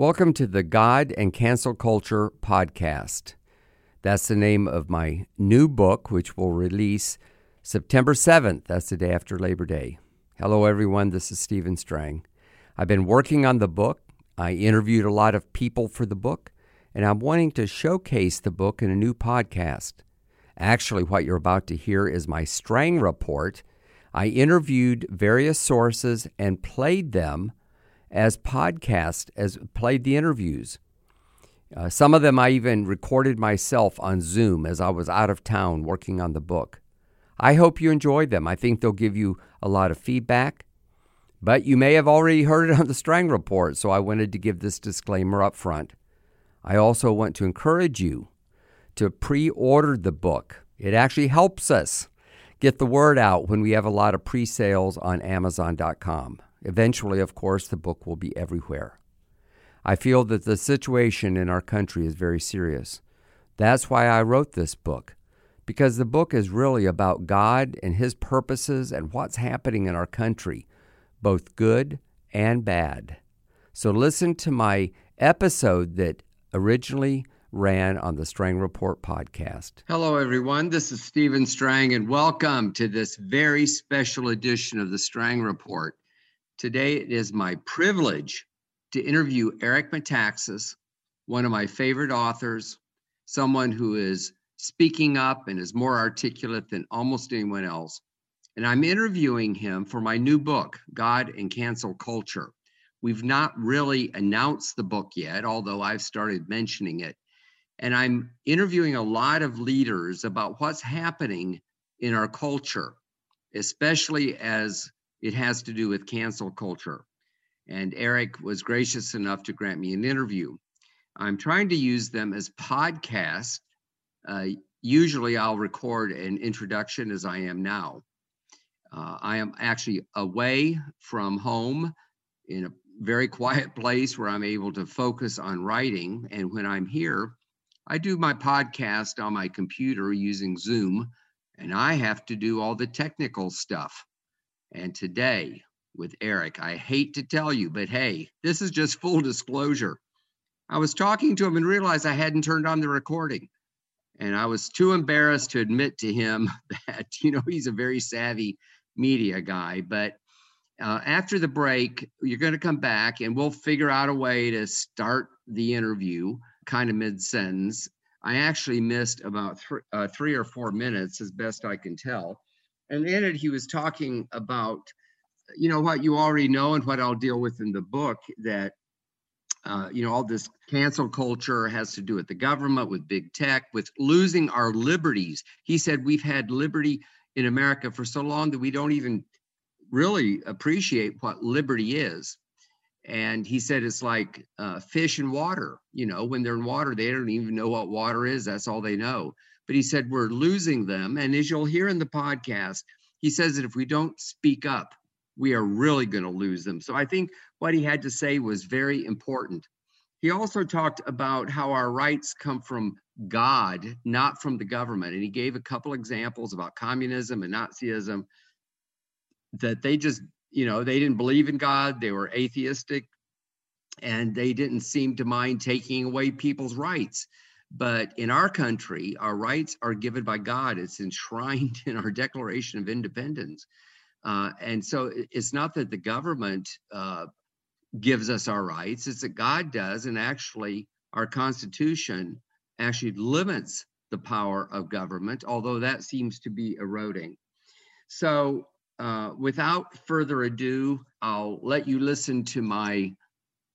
Welcome to the God and Cancel Culture podcast. That's the name of my new book, which will release September 7th. That's the day after Labor Day. Hello, everyone. This is Stephen Strang. I've been working on the book. I interviewed a lot of people for the book, and I'm wanting to showcase the book in a new podcast. Actually, what you're about to hear is my Strang Report. I interviewed various sources and played them as podcasts, played the interviews. Some of them I even recorded myself on Zoom as I was out of town working on the book. I hope you enjoyed them. I think they'll give you a lot of feedback. But you may have already heard it on the Strang Report, so I wanted to give this disclaimer up front. I also want to encourage you to pre-order the book. It actually helps us get the word out when we have a lot of pre-sales on Amazon.com. Eventually, of course, the book will be everywhere. I feel that the situation in our country is very serious. That's why I wrote this book, because the book is really about God and His purposes and what's happening in our country, both good and bad. So listen to my episode that originally ran on the Strang Report podcast. Hello, everyone. This is Stephen Strang, and welcome to this very special edition of the Strang Report. Today, it is my privilege to interview Eric Metaxas, one of my favorite authors, someone who is speaking up and is more articulate than almost anyone else. And I'm interviewing him for my new book, God and Cancel Culture. We've not really announced the book yet, although I've started mentioning it. And I'm interviewing a lot of leaders about what's happening in our culture, especially as it has to do with cancel culture. And Eric was gracious enough to grant me an interview. I'm trying to use them as podcasts. Usually I'll record an introduction as I am now. I am actually away from home in a very quiet place where I'm able to focus on writing. And when I'm here, I do my podcast on my computer using Zoom, and I have to do all the technical stuff. And today with Eric, I hate to tell you, but hey, this is just full disclosure. I was talking to him and realized I hadn't turned on the recording. And I was too embarrassed to admit to him that, he's a very savvy media guy. But after the break, you're going to come back and we'll figure out a way to start the interview kind of mid-sentence. I actually missed about 3 or 4 minutes, as best I can tell. And in it, he was talking about, what you already know and what I'll deal with in the book, that, all this cancel culture has to do with the government, with big tech, with losing our liberties. He said, we've had liberty in America for so long that we don't even really appreciate what liberty is. And he said, it's like fish in water. When they're in water, they don't even know what water is. That's all they know. But he said, we're losing them. And as you'll hear in the podcast, he says that if we don't speak up, we are really going to lose them. So I think what he had to say was very important. He also talked about how our rights come from God, not from the government. And he gave a couple examples about communism and Nazism that they just, they didn't believe in God. They were atheistic and they didn't seem to mind taking away people's rights. But in our country, our rights are given by God. It's enshrined in our Declaration of Independence. And so it's not that the government gives us our rights, it's that God does. And actually, our Constitution actually limits the power of government, although that seems to be eroding. So without further ado, I'll let you listen to my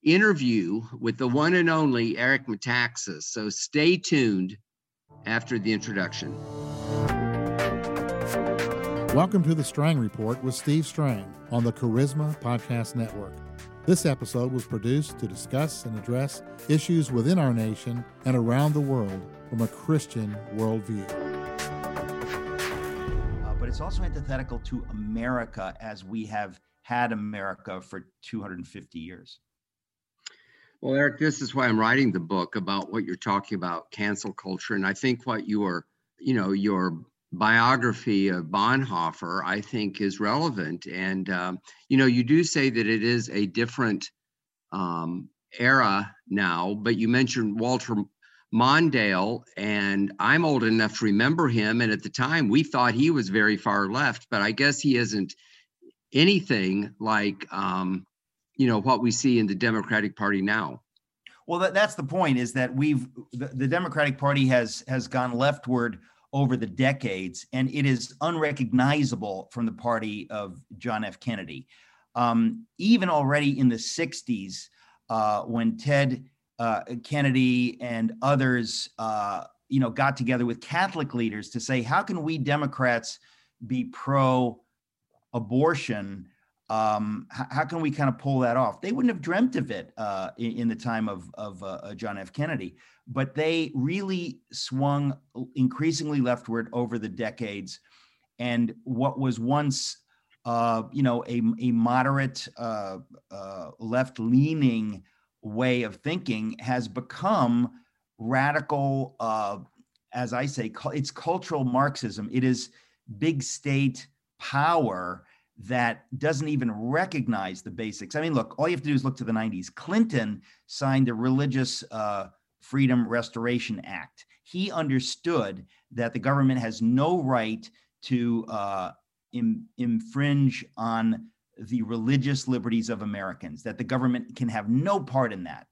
interview with the one and only Eric Metaxas. So stay tuned after the introduction. Welcome to the Strang Report with Steve Strang on the Charisma Podcast Network. This episode was produced to discuss and address issues within our nation and around the world from a Christian worldview. But it's also antithetical to America as we have had America for 250 years. Well, Eric, this is why I'm writing the book about what you're talking about, cancel culture. And I think what your biography of Bonhoeffer, I think is relevant. And, you do say that it is a different era now, but you mentioned Walter Mondale, and I'm old enough to remember him. And at the time, we thought he was very far left, but I guess he isn't anything like, you know, what we see in the Democratic Party now. Well, that's the point, is that the Democratic Party has gone leftward over the decades, and it is unrecognizable from the party of John F. Kennedy. Even already in the 60s, when Ted Kennedy and others, you know, got together with Catholic leaders to say, how can we Democrats be pro-abortion? How can we kind of pull that off? They wouldn't have dreamt of it in the time of John F. Kennedy, but they really swung increasingly leftward over the decades. And what was once, you know, a moderate left-leaning way of thinking has become radical, as I say, it's cultural Marxism. It is big state power that doesn't even recognize the basics. I mean, look, all you have to do is look to the 90s. Clinton signed the Religious Freedom Restoration Act. He understood that the government has no right to infringe on the religious liberties of Americans, that the government can have no part in that.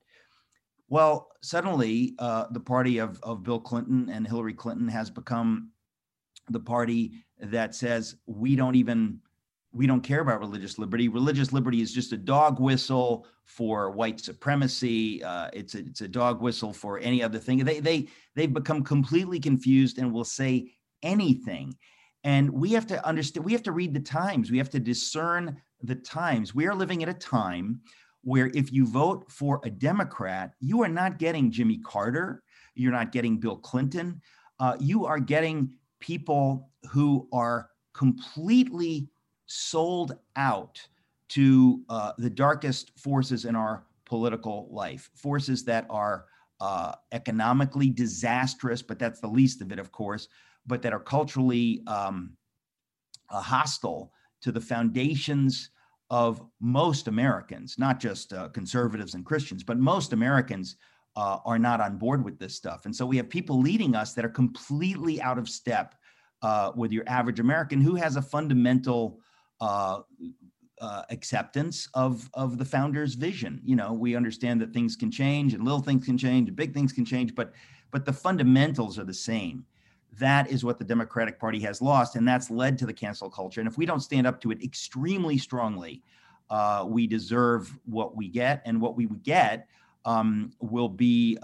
Well, suddenly the party of Bill Clinton and Hillary Clinton has become the party that says, we don't care about religious liberty. Religious liberty is just a dog whistle for white supremacy. It's a dog whistle for any other thing. They've become completely confused and will say anything. And we have to understand, we have to read the times. We have to discern the times. We are living at a time where if you vote for a Democrat, you are not getting Jimmy Carter. You're not getting Bill Clinton. You are getting people who are completely sold out to the darkest forces in our political life, forces that are economically disastrous, but that's the least of it, of course, but that are culturally hostile to the foundations of most Americans, not just conservatives and Christians, but most Americans are not on board with this stuff. And so we have people leading us that are completely out of step with your average American who has a fundamental acceptance of the founder's vision. You know, we understand that things can change and little things can change and big things can change, but the fundamentals are the same. That is what the Democratic Party has lost, and that's led to the cancel culture. And if we don't stand up to it extremely strongly, we deserve what we get, and what we would get will be,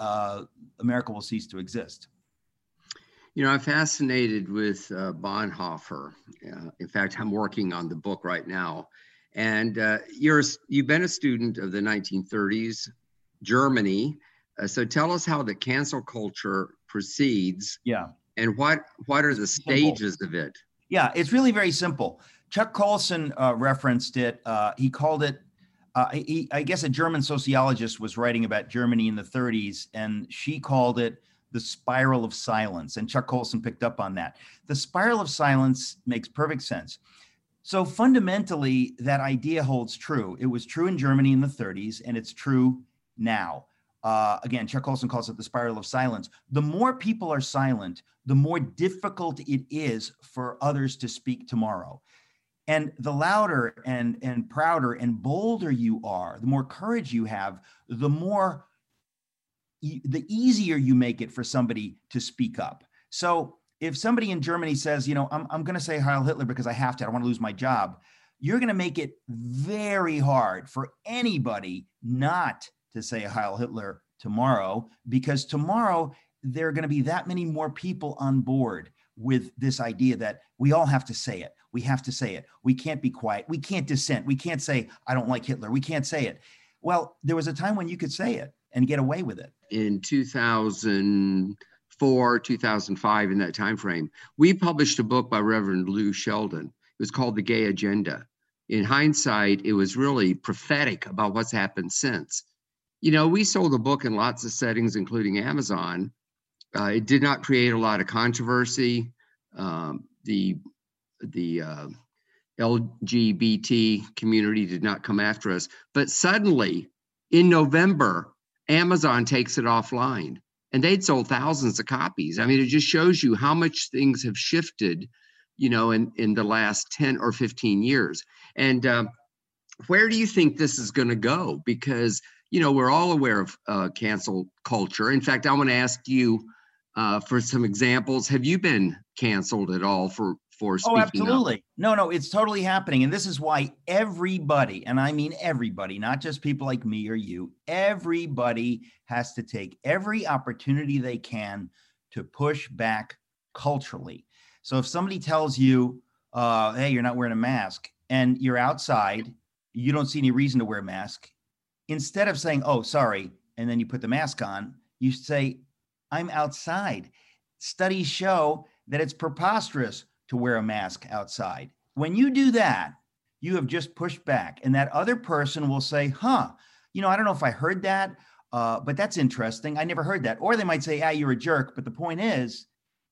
America will cease to exist. You know, I'm fascinated with Bonhoeffer. In fact, I'm working on the book right now. And you've been a student of the 1930s, Germany. So tell us how the cancel culture proceeds. Yeah. And what are the stages of it? Yeah, it's really very simple. Chuck Colson referenced it. He called it, I guess a German sociologist was writing about Germany in the 30s, and she called it the spiral of silence. And Chuck Colson picked up on that. The spiral of silence makes perfect sense. So fundamentally, that idea holds true. It was true in Germany in the 30s, and it's true now. Again, Chuck Colson calls it the spiral of silence. The more people are silent, the more difficult it is for others to speak tomorrow. And the louder and prouder and bolder you are, the more courage you have, the easier you make it for somebody to speak up. So if somebody in Germany says, you know, I'm going to say Heil Hitler because I have to, I don't want to lose my job, you're going to make it very hard for anybody not to say Heil Hitler tomorrow, because tomorrow there are going to be that many more people on board with this idea that we all have to say it. We have to say it. We can't be quiet. We can't dissent. We can't say, I don't like Hitler. We can't say it. Well, there was a time when you could say it and get away with it. In 2004, 2005, in that time frame, we published a book by Reverend Lou Sheldon. It was called The Gay Agenda. In hindsight, it was really prophetic about what's happened since. You know, we sold the book in lots of settings, including Amazon. It did not create a lot of controversy. The LGBT community did not come after us. But suddenly, in November, Amazon takes it offline, and they'd sold thousands of copies. I mean, it just shows you how much things have shifted, you know, in the last 10 or 15 years. And where do you think this is going to go? Because, you know, we're all aware of cancel culture. In fact, I want to ask you for some examples. Have you been canceled at all for speaking up? Oh, absolutely. No, it's totally happening. And this is why everybody, and I mean everybody, not just people like me or you, everybody has to take every opportunity they can to push back culturally. So if somebody tells you, hey, you're not wearing a mask, and you're outside, you don't see any reason to wear a mask, instead of saying, oh, sorry, and then you put the mask on, you say, I'm outside. Studies show that it's preposterous to wear a mask outside. When you do that, you have just pushed back. And that other person will say, huh, you know, I don't know if I heard that, but that's interesting. I never heard that. Or they might say, ah, you're a jerk. But the point is,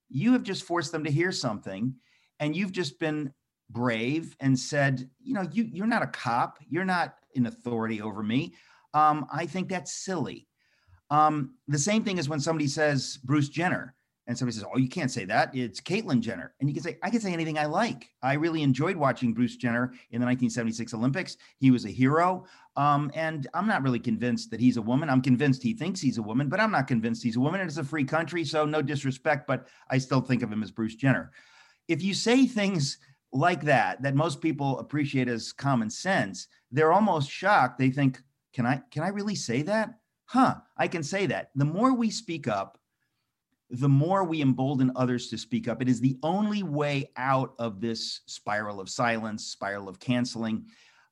you have just forced them to hear something, and you've just been brave and said, you know, you're not a cop. You're not an authority over me. I think that's silly. The same thing is when somebody says Bruce Jenner, and somebody says, oh, you can't say that. It's Caitlyn Jenner. And you can say, I can say anything I like. I really enjoyed watching Bruce Jenner in the 1976 Olympics. He was a hero. And I'm not really convinced that he's a woman. I'm convinced he thinks he's a woman, but I'm not convinced he's a woman. And it's a free country, so no disrespect, but I still think of him as Bruce Jenner. If you say things like that most people appreciate as common sense, they're almost shocked. They think, can I really say that? Huh, I can say that. The more we speak up, the more we embolden others to speak up. It is the only way out of this spiral of silence, spiral of canceling.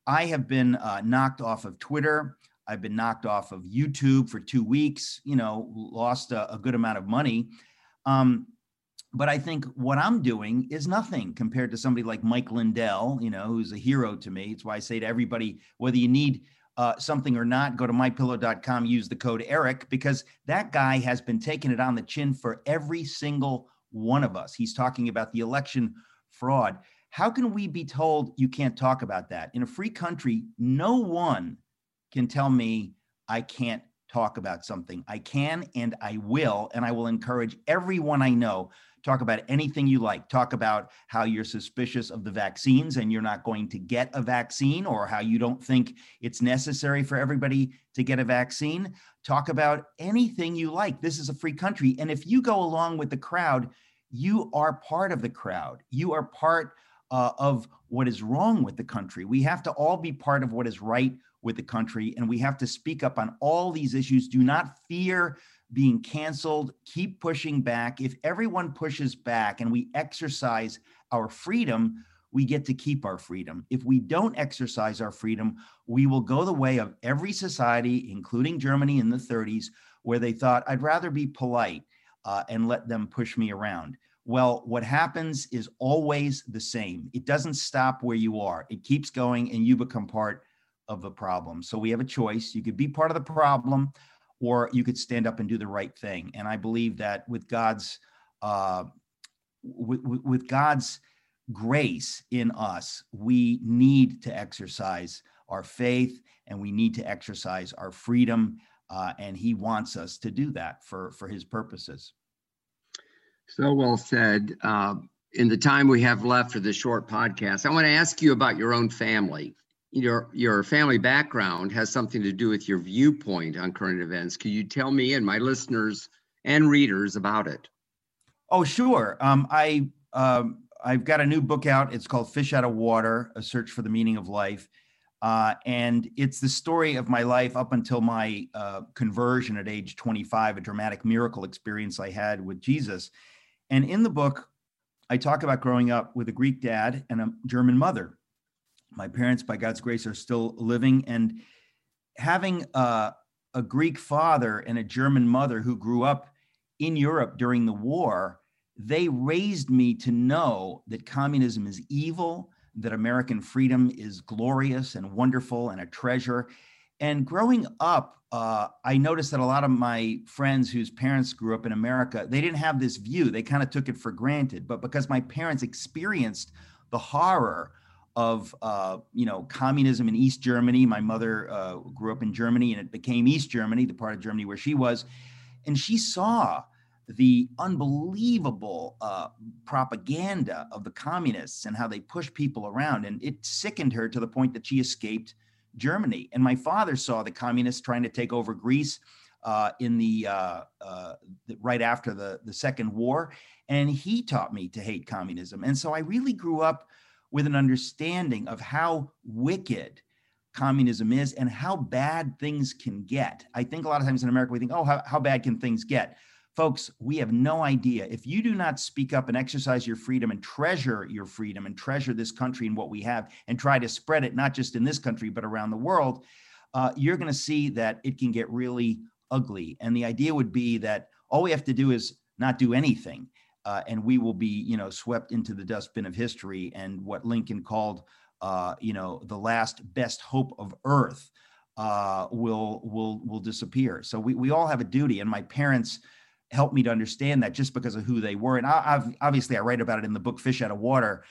I have been knocked off of Twitter. I've been knocked off of YouTube for 2 weeks, you know, lost a good amount of money. But I think what I'm doing is nothing compared to somebody like Mike Lindell, you know, who's a hero to me. It's why I say to everybody, whether you need something or not, go to MyPillow.com, use the code ERIC, because that guy has been taking it on the chin for every single one of us. He's talking about the election fraud. How can we be told you can't talk about that? In a free country, no one can tell me I can't talk about something. I can and I will, encourage everyone I know, talk about anything you like. Talk about how you're suspicious of the vaccines and you're not going to get a vaccine, or how you don't think it's necessary for everybody to get a vaccine. Talk about anything you like. This is a free country. And if you go along with the crowd, you are part of the crowd. You are part of what is wrong with the country. We have to all be part of what is right with the country, and we have to speak up on all these issues. Do not fear being canceled. Keep pushing back. If everyone pushes back and we exercise our freedom, we get to keep our freedom. If we don't exercise our freedom, we will go the way of every society, including Germany in the 30s, where they thought, I'd rather be polite and let them push me around. Well, what happens is always the same. It doesn't stop where you are. It keeps going, and you become part of the problem. So we have a choice. You could be part of the problem, or you could stand up and do the right thing. And I believe that with God's with God's grace in us, we need to exercise our faith, and we need to exercise our freedom. And he wants us to do that for his purposes. So well said. In the time we have left for this short podcast, I want to ask you about your own family. Your family background has something to do with your viewpoint on current events. Can you tell me and my listeners and readers about it? Oh, sure. I've got a new book out. It's called Fish Out of Water, A Search for the Meaning of Life. And it's the story of my life up until my conversion at age 25, a dramatic miracle experience I had with Jesus. And in the book, I talk about growing up with a Greek dad and a German mother. My parents, by God's grace, are still living, and having a Greek father and a German mother who grew up in Europe during the war, they raised me to know that communism is evil, that American freedom is glorious and wonderful and a treasure. And growing up, I noticed that a lot of my friends whose parents grew up in America, they didn't have this view. They kind of took it for granted. But because my parents experienced the horror of, communism in East Germany. My mother grew up in Germany, and it became East Germany, the part of Germany where she was. And she saw the unbelievable propaganda of the communists and how they pushed people around. And it sickened her to the point that she escaped Germany. And my father saw the communists trying to take over Greece in the right after the Second War. And he taught me to hate communism. And so I really grew up with an understanding of how wicked communism is and how bad things can get. I think a lot of times in America, we think, oh, how bad can things get? Folks, we have no idea. If you do not speak up and exercise your freedom and treasure your freedom and treasure this country and what we have and try to spread it, not just in this country, but around the world, you're going to see that it can get really ugly. And the idea would be that all we have to do is not do anything, and we will be, swept into the dustbin of history and what Lincoln called, the last best hope of earth will disappear. So we all have a duty, and my parents helped me to understand that just because of who they were. And I write about it in the book, Fish Out of Water,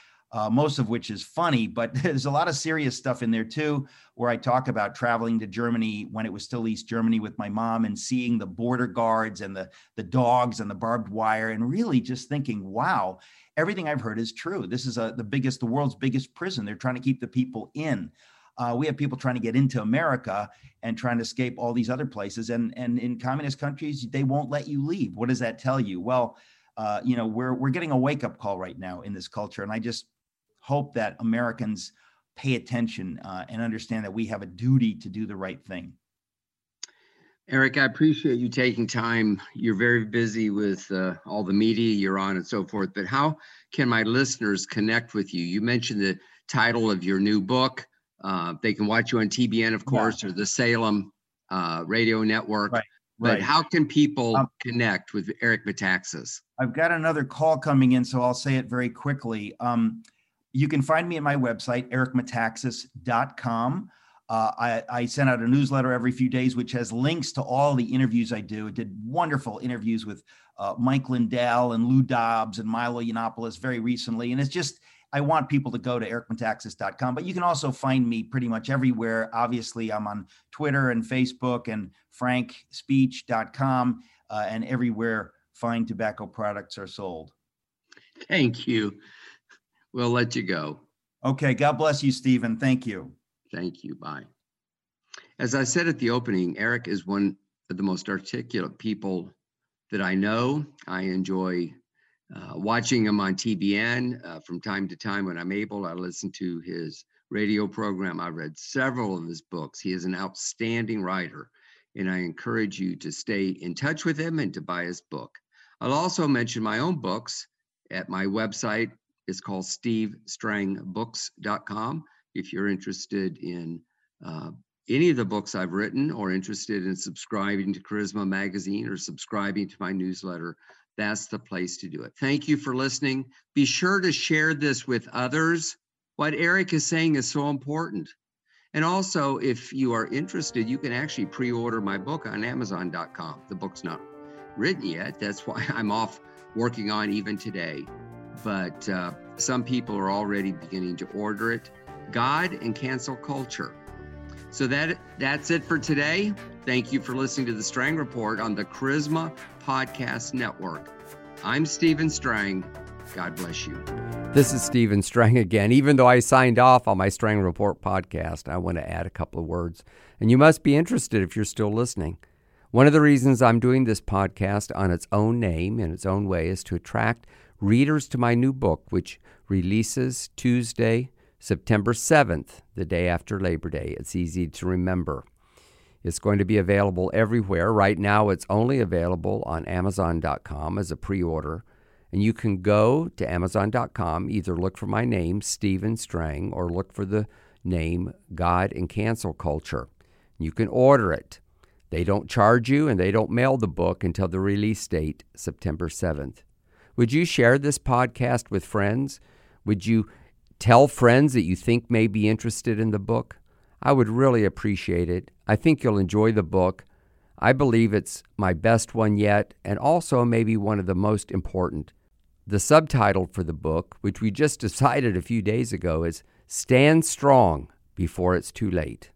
most of which is funny, but there's a lot of serious stuff in there too, where I talk about traveling to Germany when it was still East Germany with my mom and seeing the border guards and the dogs and the barbed wire and really just thinking, wow, everything I've heard is true. This is the world's biggest prison. They're trying to keep the people in. We have people trying to get into America and trying to escape all these other places. And in communist countries, they won't let you leave. What does that tell you? Well, we're getting a wake-up call right now in this culture. And I just hope that Americans pay attention and understand that we have a duty to do the right thing. Eric, I appreciate you taking time. You're very busy with all the media you're on and so forth. But how can my listeners connect with you? You mentioned the title of your new book. They can watch you on TBN, of course, or the Salem Radio Network. Right, but how can people connect with Eric Metaxas? I've got another call coming in, so I'll say it very quickly. You can find me at my website, ericmetaxas.com. I send out a newsletter every few days, which has links to all the interviews I do. I did wonderful interviews with Mike Lindell and Lou Dobbs and Milo Yiannopoulos very recently, and it's just I want people to go to ericmetaxas.com, but you can also find me pretty much everywhere. Obviously, I'm on Twitter and Facebook and frankspeech.com, and everywhere fine tobacco products are sold. Thank you. We'll let you go. Okay. God bless you, Stephen. Thank you. Thank you. Bye. As I said at the opening, Eric is one of the most articulate people that I know. I enjoy watching him on TBN from time to time when I'm able. I listen to his radio program. I read several of his books. He is an outstanding writer, and I encourage you to stay in touch with him and to buy his book. I'll also mention my own books at my website. It's called stevestrangbooks.com. If you're interested in any of the books I've written or interested in subscribing to Charisma Magazine or subscribing to my newsletter, that's the place to do it. Thank you for listening. Be sure to share this with others. What Eric is saying is so important. And also, if you are interested, you can actually pre-order my book on Amazon.com. The book's not written yet. That's why I'm off working on even today. But some people are already beginning to order it. God and Cancel Culture. So that's it for today. Thank you for listening to the Strang Report on the Charisma Podcast Network. I'm Stephen Strang. God bless you. This is Stephen Strang again. Even though I signed off on my Strang Report podcast, I want to add a couple of words. And you must be interested if you're still listening. One of the reasons I'm doing this podcast on its own name, in its own way, is to attract readers to my new book, which releases Tuesday, September 7th, the day after Labor Day. It's easy to remember. It's going to be available everywhere. Right now, it's only available on Amazon.com as a pre-order. And you can go to Amazon.com, either look for my name, Stephen Strang, or look for the name God and Cancel Culture. You can order it. They don't charge you, and they don't mail the book until the release date, September 7th. Would you share this podcast with friends? Would you tell friends that you think may be interested in the book? I would really appreciate it. I think you'll enjoy the book. I believe it's my best one yet, and also maybe one of the most important. The subtitle for the book, which we just decided a few days ago, is Stand strong before it's too late.